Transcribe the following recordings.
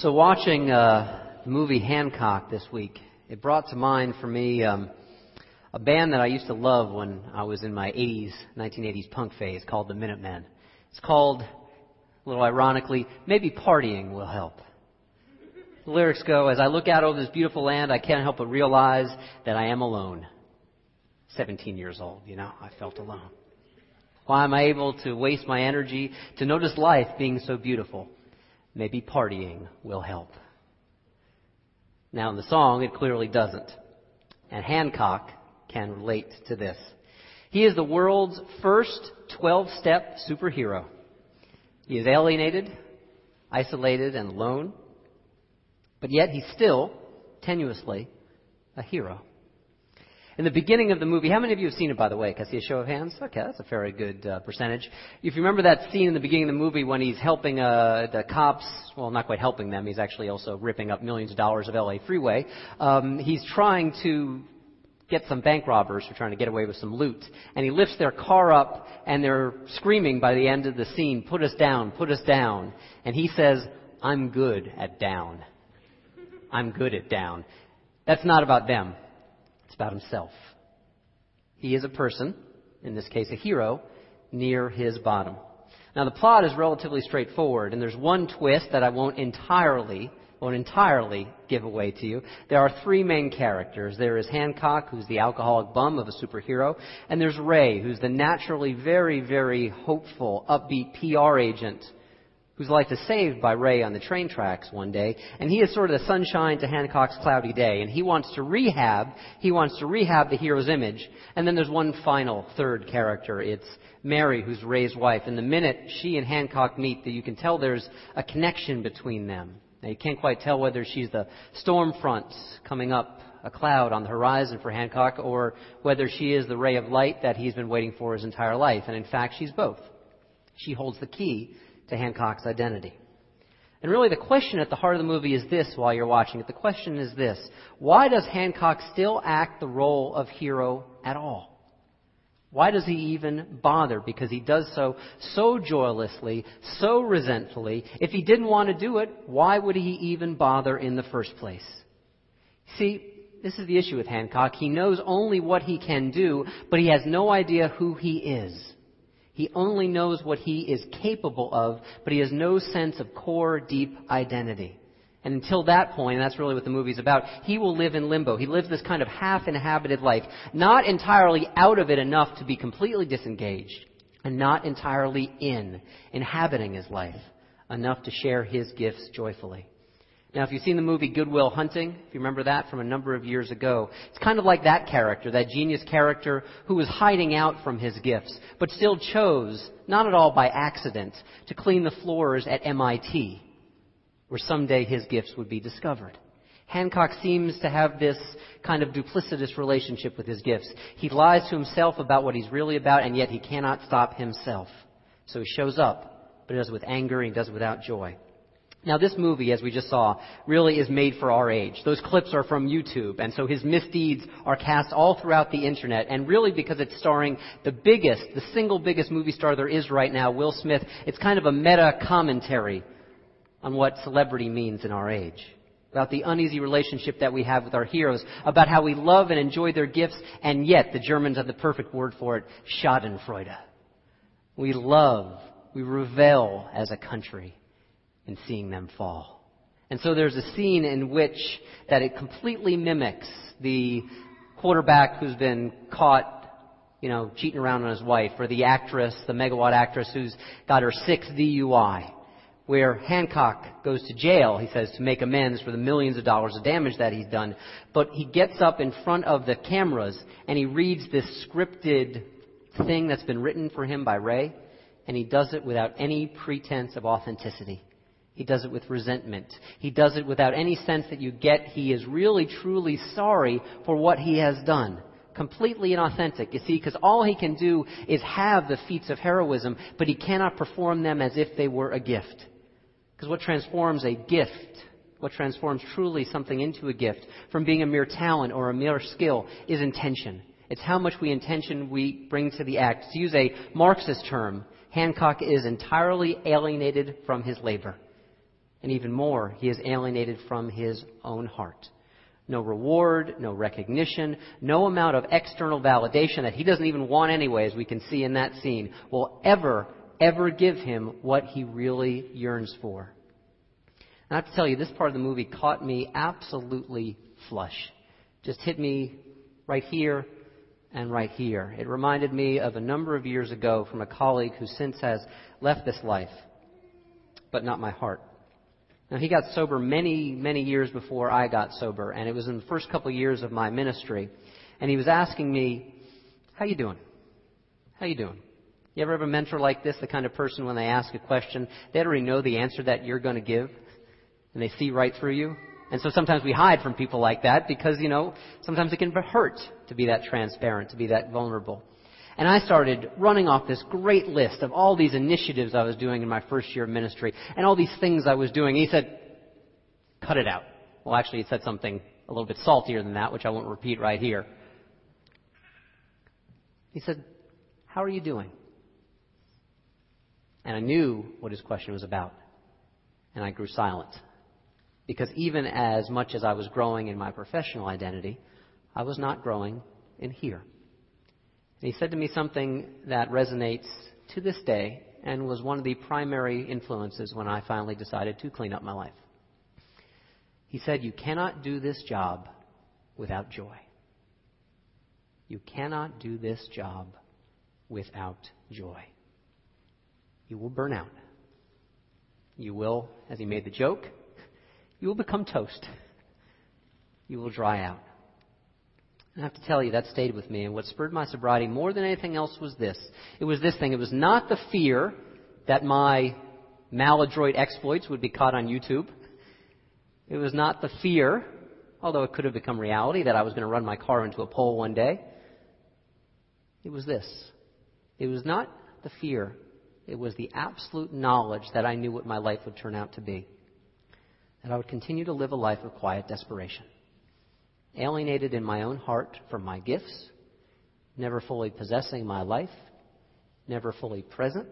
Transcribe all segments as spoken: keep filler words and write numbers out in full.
So watching uh, the movie Hancock this week, it brought to mind for me um, a band that I used to love when I was in my eighties, nineteen eighties punk phase, called the Minutemen. It's called, a little ironically, Maybe Partying Will Help. The lyrics go, as I look out over this beautiful land, I can't help but realize that I am alone. seventeen years old, you know, I felt alone. Why am I able to waste my energy to notice life being so beautiful? Maybe partying will help. Now, in the song, it clearly doesn't. And Hancock can relate to this. He is the world's first twelve-step superhero. He is alienated, isolated, and alone. But yet he's still, tenuously, a hero. In the beginning of the movie, how many of you have seen it, by the way? Can I see a show of hands? Okay, that's a very good uh, percentage. If you remember that scene in the beginning of the movie when he's helping uh, the cops, well, not quite helping them, he's actually also ripping up millions of dollars of L A freeway. Um, he's trying to get some bank robbers who are trying to get away with some loot. And he lifts their car up, and they're screaming by the end of the scene, put us down, put us down. And he says, I'm good at down. I'm good at down. That's not about them. It's about himself. He is a person, in this case a hero, near his bottom. Now the plot is relatively straightforward, and there's one twist that I won't entirely, won't entirely give away to you. There are three main characters. There is Hancock, who's the alcoholic bum of a superhero, and there's Ray, who's the naturally very, very hopeful, upbeat P R agent whose life is saved by Ray on the train tracks one day, and he is sort of the sunshine to Hancock's cloudy day, and he wants to rehab, he wants to rehab the hero's image. And then there's one final, third character. It's Mary, who's Ray's wife, and the minute she and Hancock meet, that you can tell there's a connection between them. Now, you can't quite tell whether she's the storm front coming up a cloud on the horizon for Hancock, or whether she is the ray of light that he's been waiting for his entire life, and in fact, she's both. She holds the key to Hancock's identity. And really the question at the heart of the movie is this while you're watching it. The question is this: why does Hancock still act the role of hero at all? Why does he even bother? Because he does so so joylessly, so resentfully. If he didn't want to do it, why would he even bother in the first place? See, this is the issue with Hancock. He knows only what he can do, but he has no idea who he is. He only knows what he is capable of, but he has no sense of core, deep identity. And until that point, and that's really what the movie's about, he will live in limbo. He lives this kind of half-inhabited life, not entirely out of it enough to be completely disengaged, and not entirely in, inhabiting his life, enough to share his gifts joyfully. Now, if you've seen the movie Good Will Hunting, if you remember that from a number of years ago, it's kind of like that character, that genius character who was hiding out from his gifts, but still chose, not at all by accident, to clean the floors at M I T, where someday his gifts would be discovered. Hancock seems to have this kind of duplicitous relationship with his gifts. He lies to himself about what he's really about, and yet he cannot stop himself. So he shows up, but he does it with anger, and he does it without joy. Now, this movie, as we just saw, really is made for our age. Those clips are from YouTube, and so his misdeeds are cast all throughout the internet. And really, because it's starring the biggest, the single biggest movie star there is right now, Will Smith, it's kind of a meta-commentary on what celebrity means in our age, about the uneasy relationship that we have with our heroes, about how we love and enjoy their gifts, and yet, the Germans have the perfect word for it, Schadenfreude. We love, we revel as a country and seeing them fall. And so there's a scene in which that it completely mimics the quarterback who's been caught, you know, cheating around on his wife, or the actress, the megawatt actress who's got her sixth D U I, where Hancock goes to jail, he says, to make amends for the millions of dollars of damage that he's done. But he gets up in front of the cameras and he reads this scripted thing that's been written for him by Ray, and he does it without any pretense of authenticity. He does it with resentment. He does it without any sense that you get he is really, truly sorry for what he has done. Completely inauthentic, you see, because all he can do is have the feats of heroism, but he cannot perform them as if they were a gift. Because what transforms a gift, what transforms truly something into a gift, from being a mere talent or a mere skill, is intention. It's how much we intention we bring to the act. To use a Marxist term, Hancock is entirely alienated from his labor. And even more, he is alienated from his own heart. No reward, no recognition, no amount of external validation that he doesn't even want anyway, as we can see in that scene, will ever, ever give him what he really yearns for. And I have to tell you, this part of the movie caught me absolutely flush. Just hit me right here and right here. It reminded me of a number of years ago from a colleague who since has left this life, but not my heart. Now, he got sober many, many years before I got sober, and it was in the first couple years of my ministry. And he was asking me, how you doing? How you doing? You ever have a mentor like this, the kind of person when they ask a question, they already know the answer that you're going to give, and they see right through you? And so sometimes we hide from people like that because, you know, sometimes it can hurt to be that transparent, to be that vulnerable. And I started running off this great list of all these initiatives I was doing in my first year of ministry and all these things I was doing. And he said, cut it out. Well, actually, he said something a little bit saltier than that, which I won't repeat right here. He said, how are you doing? And I knew what his question was about. And I grew silent. Because even as much as I was growing in my professional identity, I was not growing in here. And he said to me something that resonates to this day and was one of the primary influences when I finally decided to clean up my life. He said, you cannot do this job without joy. You cannot do this job without joy. You will burn out. You will, as he made the joke, you will become toast. You will dry out. I have to tell you, that stayed with me. And what spurred my sobriety more than anything else was this. It was this thing. It was not the fear that my maladroit exploits would be caught on YouTube. It was not the fear, although it could have become reality, that I was going to run my car into a pole one day. It was this. It was not the fear. It was the absolute knowledge that I knew what my life would turn out to be. That I would continue to live a life of quiet desperation. Alienated in my own heart from my gifts, never fully possessing my life, never fully present,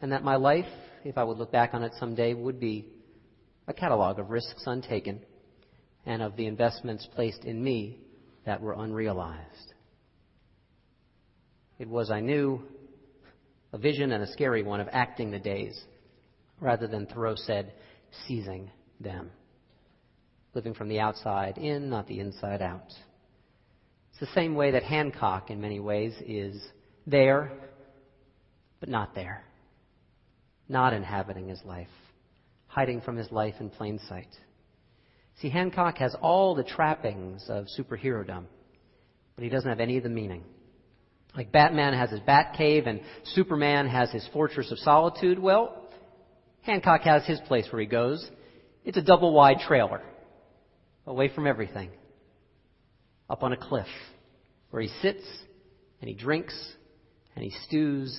and that my life, if I would look back on it someday, would be a catalog of risks untaken and of the investments placed in me that were unrealized. It was, I knew, a vision and a scary one of acting the days, rather than Thoreau said, seizing them. Living from the outside in, not the inside out. It's the same way that Hancock, in many ways, is there, but not there. Not inhabiting his life. Hiding from his life in plain sight. See, Hancock has all the trappings of superherodom, but he doesn't have any of the meaning. Like Batman has his Batcave and Superman has his Fortress of Solitude, well, Hancock has his place where he goes. It's a double-wide trailer. Away from everything, up on a cliff, where he sits, and he drinks, and he stews,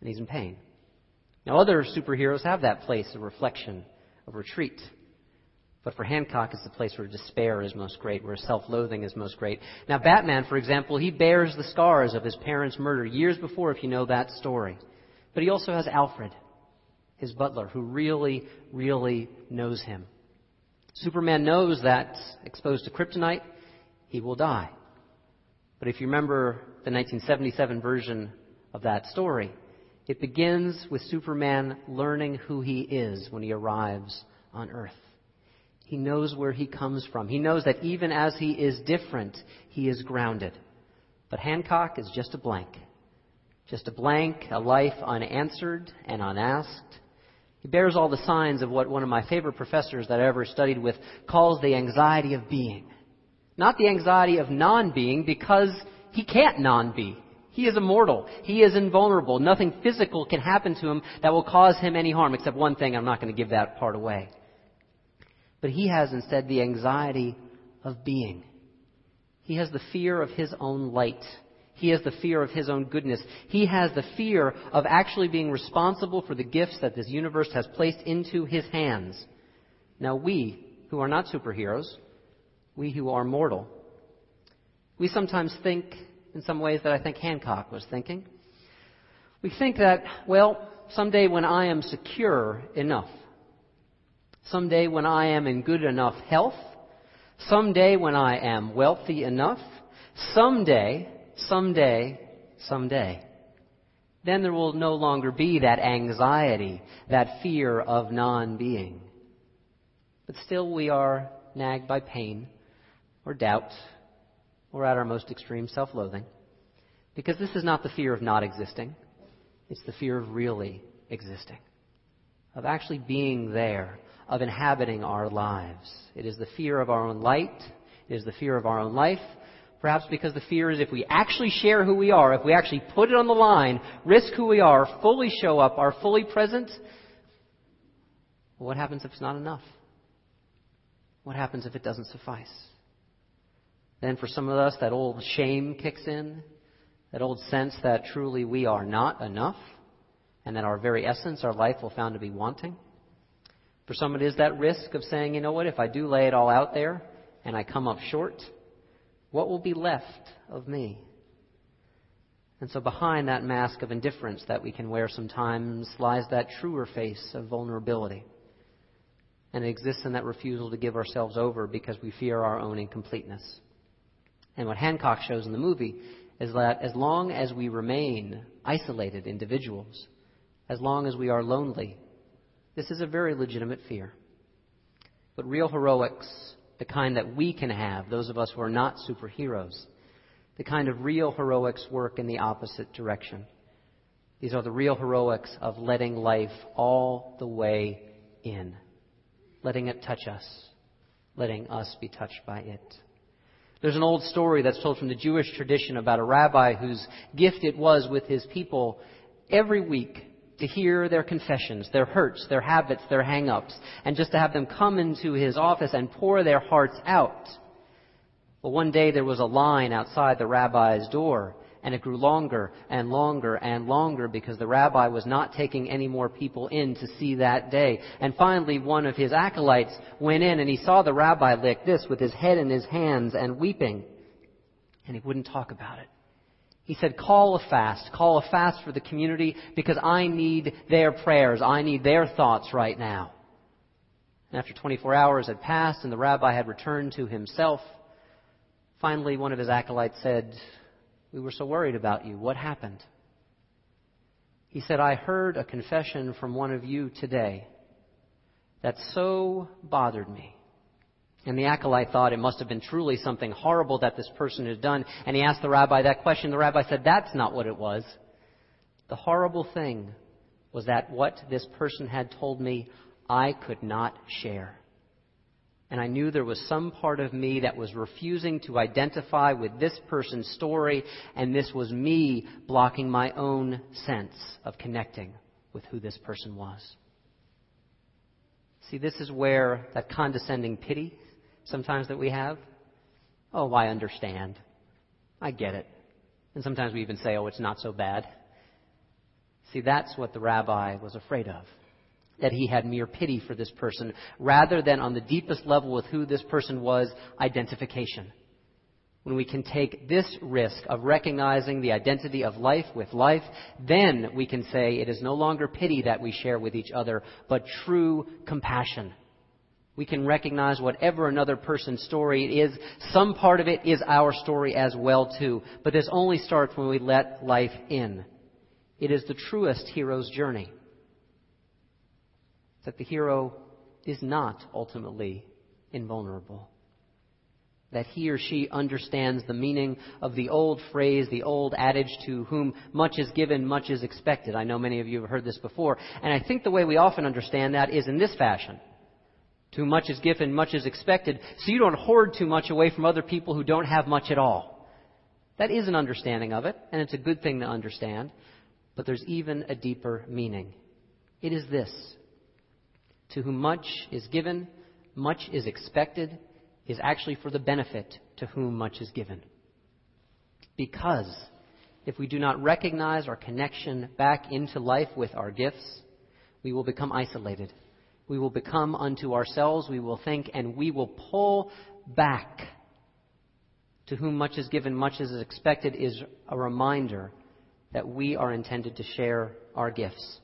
and he's in pain. Now, other superheroes have that place of reflection, of retreat. But for Hancock, it's the place where despair is most great, where self-loathing is most great. Now, Batman, for example, he bears the scars of his parents' murder years before, if you know that story. But he also has Alfred, his butler, who really, really knows him. Superman knows that, exposed to kryptonite, he will die. But if you remember the nineteen seventy-seven version of that story, it begins with Superman learning who he is when he arrives on Earth. He knows where he comes from. He knows that even as he is different, he is grounded. But Hancock is just a blank. Just a blank, a life unanswered and unasked. He bears all the signs of what one of my favorite professors that I ever studied with calls the anxiety of being. Not the anxiety of non-being, because he can't non-be. He is immortal. He is invulnerable. Nothing physical can happen to him that will cause him any harm, except one thing. I'm not going to give that part away. But he has instead the anxiety of being. He has the fear of his own light. He has the fear of his own goodness. He has the fear of actually being responsible for the gifts that this universe has placed into his hands. Now we, who are not superheroes, we who are mortal, we sometimes think in some ways that I think Hancock was thinking. We think that, well, someday when I am secure enough, someday when I am in good enough health, someday when I am wealthy enough, someday, someday, someday, then there will no longer be that anxiety, that fear of non-being. But still we are nagged by pain or doubt or at our most extreme self-loathing, because this is not the fear of not existing. It's the fear of really existing, of actually being there, of inhabiting our lives. It is the fear of our own light. It is the fear of our own life. Perhaps because the fear is if we actually share who we are, if we actually put it on the line, risk who we are, fully show up, are fully present, what happens if it's not enough? What happens if it doesn't suffice? Then for some of us, that old shame kicks in, that old sense that truly we are not enough, and that our very essence, our life, will found to be wanting. For some, it is that risk of saying, you know what, if I do lay it all out there and I come up short, what will be left of me? And so behind that mask of indifference that we can wear sometimes lies that truer face of vulnerability. And it exists in that refusal to give ourselves over because we fear our own incompleteness. And what Hancock shows in the movie is that as long as we remain isolated individuals, as long as we are lonely, this is a very legitimate fear. But real heroics, the kind that we can have, those of us who are not superheroes, the kind of real heroics work in the opposite direction. These are the real heroics of letting life all the way in, letting it touch us, letting us be touched by it. There's an old story that's told from the Jewish tradition about a rabbi whose gift it was with his people every week to hear their confessions, their hurts, their habits, their hang-ups, and just to have them come into his office and pour their hearts out. But one day there was a line outside the rabbi's door, and it grew longer and longer and longer because the rabbi was not taking any more people in to see that day. And finally, one of his acolytes went in, and he saw the rabbi like this, with his head in his hands and weeping, and he wouldn't talk about it. He said, call a fast, call a fast for the community because I need their prayers. I need their thoughts right now. And after twenty-four hours had passed and the rabbi had returned to himself, finally one of his acolytes said, we were so worried about you. What happened? He said, I heard a confession from one of you today that so bothered me. And the acolyte thought it must have been truly something horrible that this person had done. And he asked the rabbi that question. The rabbi said, that's not what it was. The horrible thing was that what this person had told me, I could not share. And I knew there was some part of me that was refusing to identify with this person's story. And this was me blocking my own sense of connecting with who this person was. See, this is where that condescending pity sometimes that we have. Oh, I understand. I get it. And sometimes we even say, oh, it's not so bad. See, that's what the rabbi was afraid of, that he had mere pity for this person, rather than on the deepest level with who this person was, identification. When we can take this risk of recognizing the identity of life with life, then we can say it is no longer pity that we share with each other, but true compassion. We can recognize whatever another person's story it is. Some part of it is our story as well, too. But this only starts when we let life in. It is the truest hero's journey. That the hero is not ultimately invulnerable. That he or she understands the meaning of the old phrase, the old adage, to whom much is given, much is expected. I know many of you have heard this before. And I think the way we often understand that is in this fashion. Too much is given, much is expected. So you don't hoard too much away from other people who don't have much at all. That is an understanding of it, and it's a good thing to understand. But there's even a deeper meaning. It is this. To whom much is given, much is expected, is actually for the benefit to whom much is given. Because if we do not recognize our connection back into life with our gifts, we will become isolated. We will become unto ourselves, we will think, and we will pull back. To whom much is given, much is expected is a reminder that we are intended to share our gifts,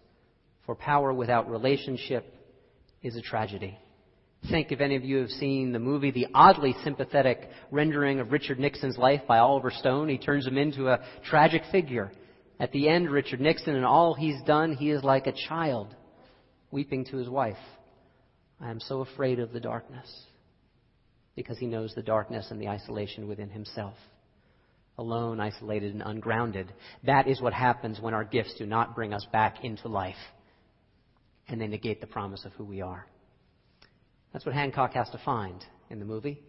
For power without relationship is a tragedy. Think if any of you have seen the movie, the oddly sympathetic rendering of Richard Nixon's life by Oliver Stone. He turns him into a tragic figure. At the end, Richard Nixon, and all he's done, he is like a child weeping to his wife. I am so afraid of the darkness, because he knows the darkness and the isolation within himself. Alone, isolated, and ungrounded. That is what happens when our gifts do not bring us back into life, and they negate the promise of who we are. That's what Hancock has to find in the movie.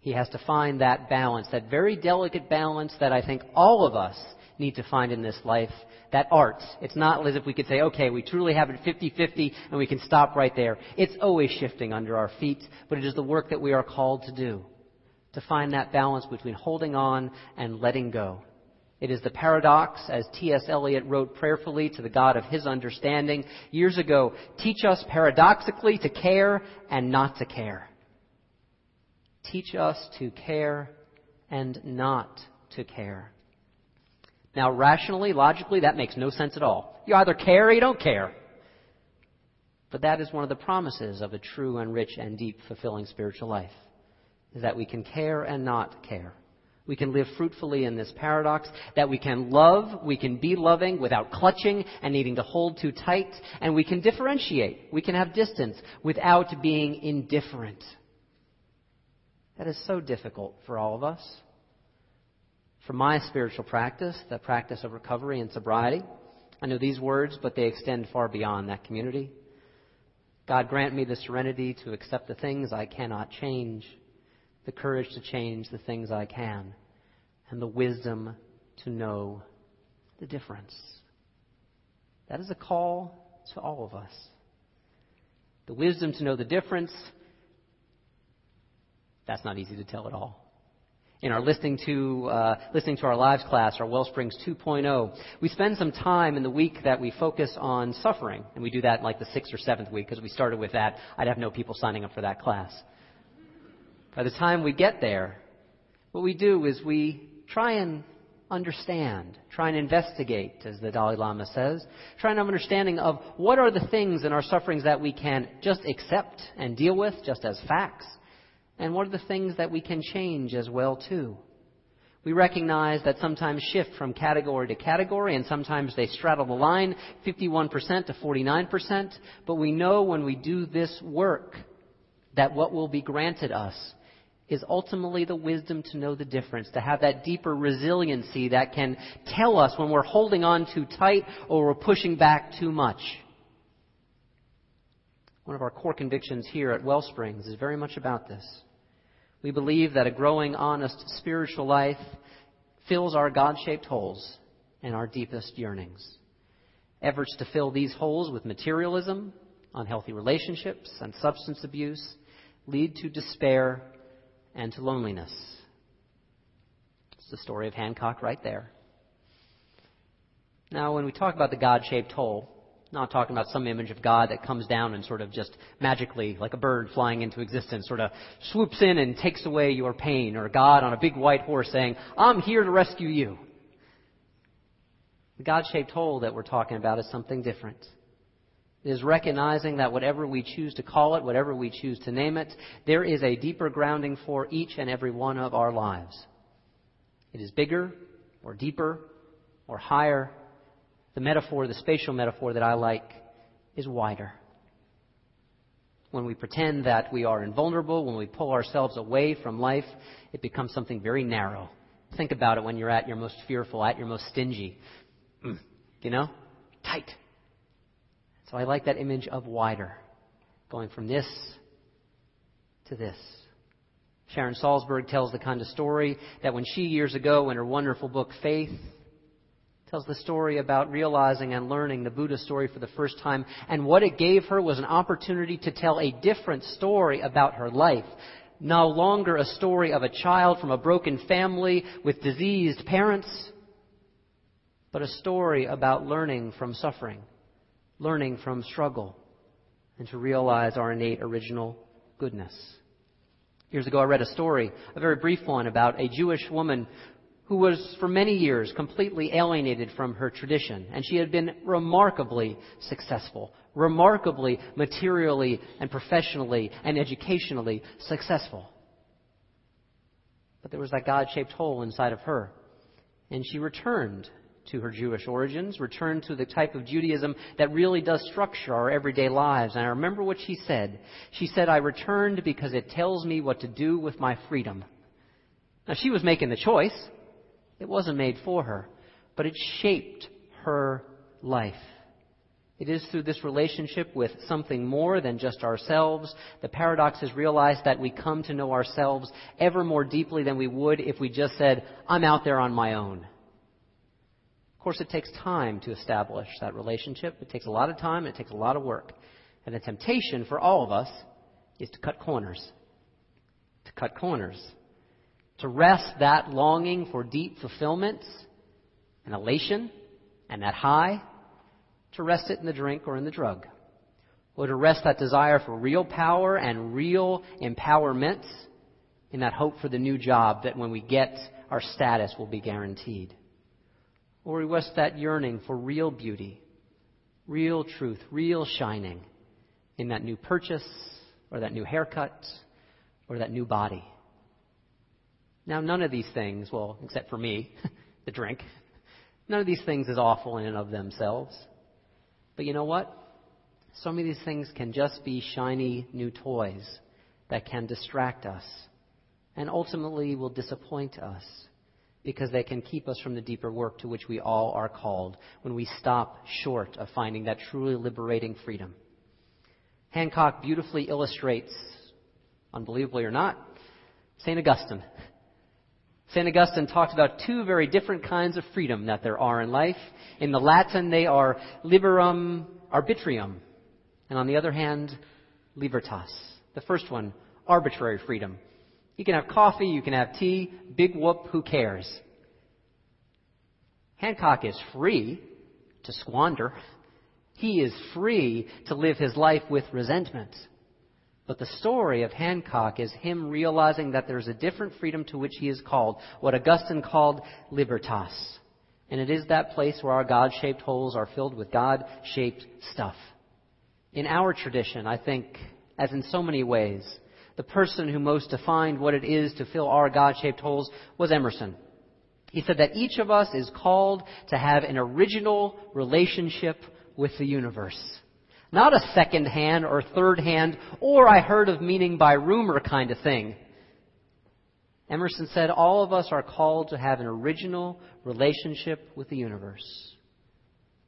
He has to find that balance, that very delicate balance that I think all of us need to find in this life, that art. It's not as if we could say, okay, we truly have it fifty-fifty and we can stop right there. It's always shifting under our feet, but it is the work that we are called to do, to find that balance between holding on and letting go. It is the paradox, as T S Eliot wrote prayerfully to the God of his understanding years ago, teach us paradoxically to care and not to care. Teach us to care and not to care. Now, rationally, logically, that makes no sense at all. You either care or you don't care. But that is one of the promises of a true and rich and deep, fulfilling spiritual life, is that we can care and not care. We can live fruitfully in this paradox, that we can love, we can be loving without clutching and needing to hold too tight, and we can differentiate, we can have distance without being indifferent. That is so difficult for all of us. For my spiritual practice, the practice of recovery and sobriety, I know these words, but they extend far beyond that community. God grant me the serenity to accept the things I cannot change, the courage to change the things I can, and the wisdom to know the difference. That is a call to all of us. The wisdom to know the difference, that's not easy to tell at all. In our listening to uh, listening to our lives class, our Wellsprings two point oh, we spend some time in the week that we focus on suffering, and we do that in like the sixth or seventh week, because we started with that. I'd have no people signing up for that class. By the time we get there, what we do is we try and understand, try and investigate, as the Dalai Lama says, try and have an understanding of what are the things in our sufferings that we can just accept and deal with just as facts, and what are the things that we can change as well too. We recognize that sometimes shift from category to category, and sometimes they straddle the line fifty-one percent to forty-nine percent, but we know when we do this work that what will be granted us is ultimately the wisdom to know the difference, to have that deeper resiliency that can tell us when we're holding on too tight or we're pushing back too much. One of our core convictions here at Wellsprings is very much about this. We believe that a growing, honest spiritual life fills our God-shaped holes and our deepest yearnings. Efforts to fill these holes with materialism, unhealthy relationships, and substance abuse lead to despair and to loneliness. It's the story of Hancock right there. Now, when we talk about the God-shaped hole, not talking about some image of God that comes down and sort of just magically, like a bird flying into existence, sort of swoops in and takes away your pain, or God on a big white horse saying, I'm here to rescue you. The God-shaped hole that we're talking about is something different. It is recognizing that whatever we choose to call it, whatever we choose to name it, there is a deeper grounding for each and every one of our lives. It is bigger or deeper or higher. The metaphor, the spatial metaphor that I like, is wider. When we pretend that we are invulnerable, when we pull ourselves away from life, it becomes something very narrow. Think about it when you're at your most fearful, at your most stingy. Mm, you know? Tight. So I like that image of wider, going from this to this. Sharon Salzberg tells the kind of story that when she, years ago, in her wonderful book, Faith, tells the story about realizing and learning the Buddha story for the first time, and what it gave her was an opportunity to tell a different story about her life. No longer a story of a child from a broken family with diseased parents, but a story about learning from suffering, learning from struggle, and to realize our innate original goodness. Years ago, I read a story, a very brief one, about a Jewish woman who was for many years completely alienated from her tradition, and she had been remarkably successful, remarkably materially and professionally and educationally successful. But there was that God-shaped hole inside of her, and she returned to her Jewish origins, returned to the type of Judaism that really does structure our everyday lives. And I remember what she said. She said, "I returned because it tells me what to do with my freedom." Now, she was making the choice. It wasn't made for her, but it shaped her life. It is through this relationship with something more than just ourselves. The paradox is realized that we come to know ourselves ever more deeply than we would if we just said, "I'm out there on my own." Of course, it takes time to establish that relationship. It takes a lot of time. It takes a lot of work. And the temptation for all of us is to cut corners, to cut corners, to rest that longing for deep fulfillment and elation and that high, to rest it in the drink or in the drug, or to rest that desire for real power and real empowerment in that hope for the new job that when we get, our status will be guaranteed. Or we rest that yearning for real beauty, real truth, real shining in that new purchase or that new haircut or that new body. Now, none of these things, well, except for me, the drink, none of these things is awful in and of themselves. But you know what? Some of these things can just be shiny new toys that can distract us and ultimately will disappoint us, because they can keep us from the deeper work to which we all are called when we stop short of finding that truly liberating freedom. Hancock beautifully illustrates, unbelievably or not, Saint Augustine. Saint Augustine talks about two very different kinds of freedom that there are in life. In the Latin, they are liberum arbitrium, and on the other hand, libertas. The first one, arbitrary freedom. You can have coffee, you can have tea, big whoop, who cares? Hancock is free to squander. He is free to live his life with resentment. But the story of Hancock is him realizing that there's a different freedom to which he is called, what Augustine called libertas. And it is that place where our God-shaped holes are filled with God-shaped stuff. In our tradition, I think, as in so many ways, the person who most defined what it is to fill our God-shaped holes was Emerson. He said that each of us is called to have an original relationship with the universe. Not a second-hand or third-hand or I heard of meaning by rumor kind of thing. Emerson said all of us are called to have an original relationship with the universe.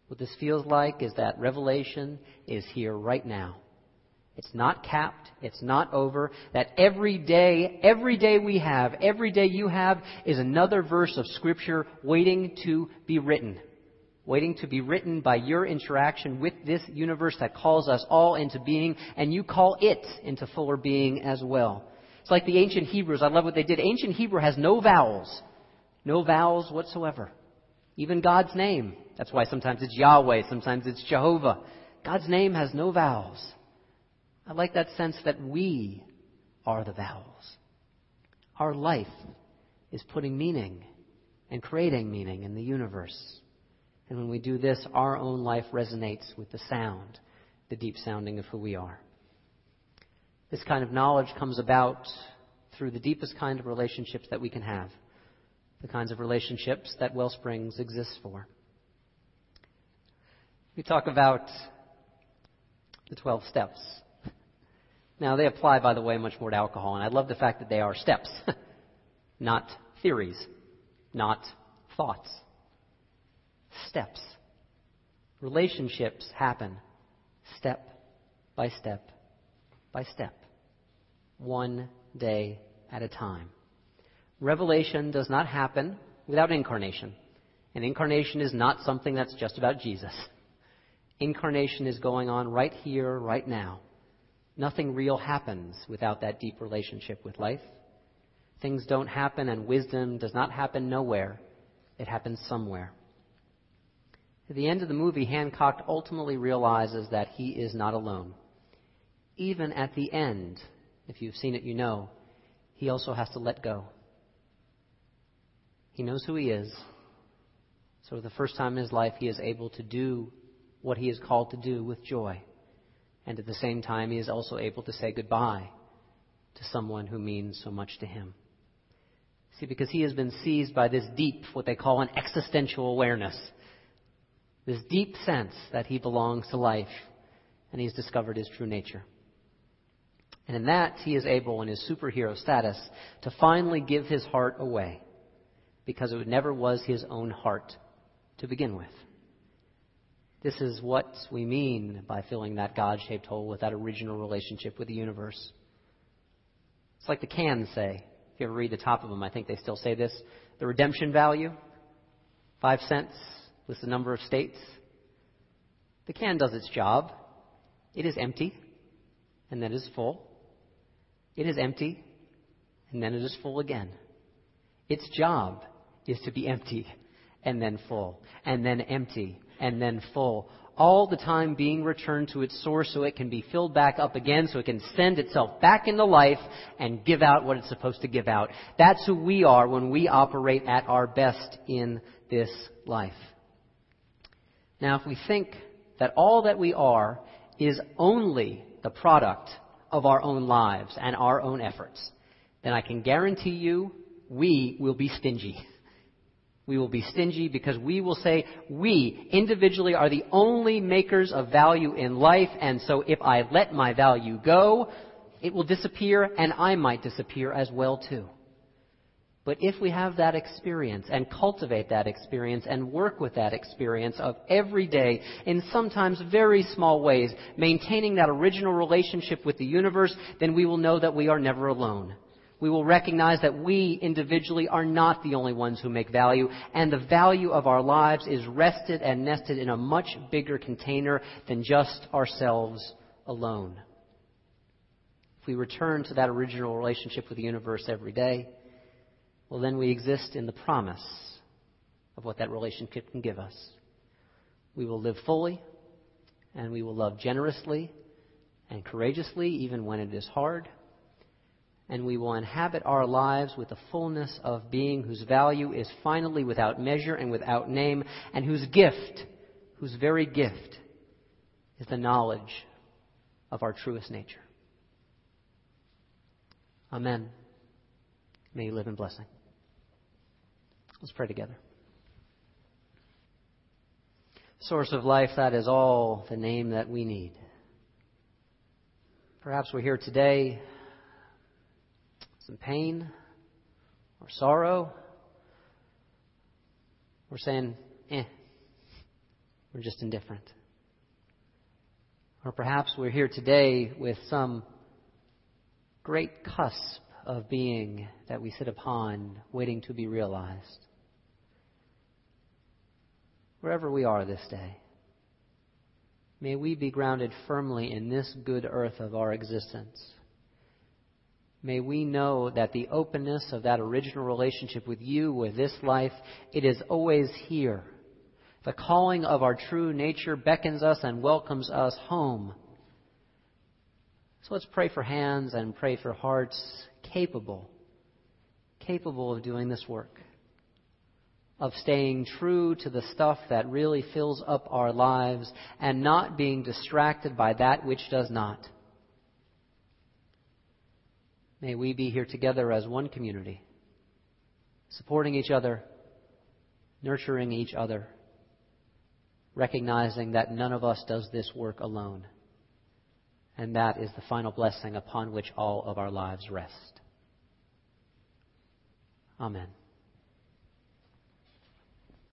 What this feels like is that revelation is here right now. It's not capped. It's not over. That every day, every day we have, every day you have, is another verse of Scripture waiting to be written. Waiting to be written by your interaction with this universe that calls us all into being, and you call it into fuller being as well. It's like the ancient Hebrews. I love what they did. Ancient Hebrew has no vowels. No vowels whatsoever. Even God's name. That's why sometimes it's Yahweh, sometimes it's Jehovah. God's name has no vowels. I like that sense that we are the vowels. Our life is putting meaning and creating meaning in the universe. And when we do this, our own life resonates with the sound, the deep sounding of who we are. This kind of knowledge comes about through the deepest kind of relationships that we can have, the kinds of relationships that Wellsprings exists for. We talk about the twelve steps. Now, they apply, by the way, much more to alcohol, and I love the fact that they are steps, not theories, not thoughts. Steps. Relationships happen step by step by step, one day at a time. Revelation does not happen without incarnation, and incarnation is not something that's just about Jesus. Incarnation is going on right here, right now. Nothing real happens without that deep relationship with life. Things don't happen, and wisdom does not happen nowhere. It happens somewhere. At the end of the movie, Hancock ultimately realizes that he is not alone. Even at the end, if you've seen it, you know, he also has to let go. He knows who he is. So for the first time in his life, he is able to do what he is called to do with joy. And at the same time, he is also able to say goodbye to someone who means so much to him. See, because he has been seized by this deep, what they call an existential awareness, this deep sense that he belongs to life, and he's discovered his true nature. And in that, he is able, in his superhero status, to finally give his heart away, because it never was his own heart to begin with. This is what we mean by filling that God-shaped hole with that original relationship with the universe. It's like the cans say. If you ever read the top of them, I think they still say this. The redemption value, five cents, lists the number of states. The can does its job. It is empty, and then it is full. It is empty, and then it is full again. Its job is to be empty, and then full, and then empty, and then full, all the time being returned to its source so it can be filled back up again, so it can send itself back into life and give out what it's supposed to give out. That's who we are when we operate at our best in this life. Now, if we think that all that we are is only the product of our own lives and our own efforts, then I can guarantee you we will be stingy. We will be stingy because we will say we individually are the only makers of value in life, and so if I let my value go, it will disappear, and I might disappear as well too. But if we have that experience and cultivate that experience and work with that experience of every day in sometimes very small ways, maintaining that original relationship with the universe, then we will know that we are never alone. We will recognize that we individually are not the only ones who make value, and the value of our lives is rested and nested in a much bigger container than just ourselves alone. If we return to that original relationship with the universe every day, well, then we exist in the promise of what that relationship can give us. We will live fully, and we will love generously and courageously, even when it is hard. And we will inhabit our lives with the fullness of being whose value is finally without measure and without name, and whose gift, whose very gift, is the knowledge of our truest nature. Amen. May you live in blessing. Let's pray together. Source of life, that is all the name that we need. Perhaps we're here today, some pain or sorrow. We're saying, eh, we're just indifferent. Or perhaps we're here today with some great cusp of being that we sit upon, waiting to be realized. Wherever we are this day, may we be grounded firmly in this good earth of our existence. May we know that the openness of that original relationship with you, with this life, it is always here. The calling of our true nature beckons us and welcomes us home. So let's pray for hands and pray for hearts capable, capable of doing this work, of staying true to the stuff that really fills up our lives and not being distracted by that which does not. May we be here together as one community, supporting each other, nurturing each other, recognizing that none of us does this work alone. And that is the final blessing upon which all of our lives rest. Amen.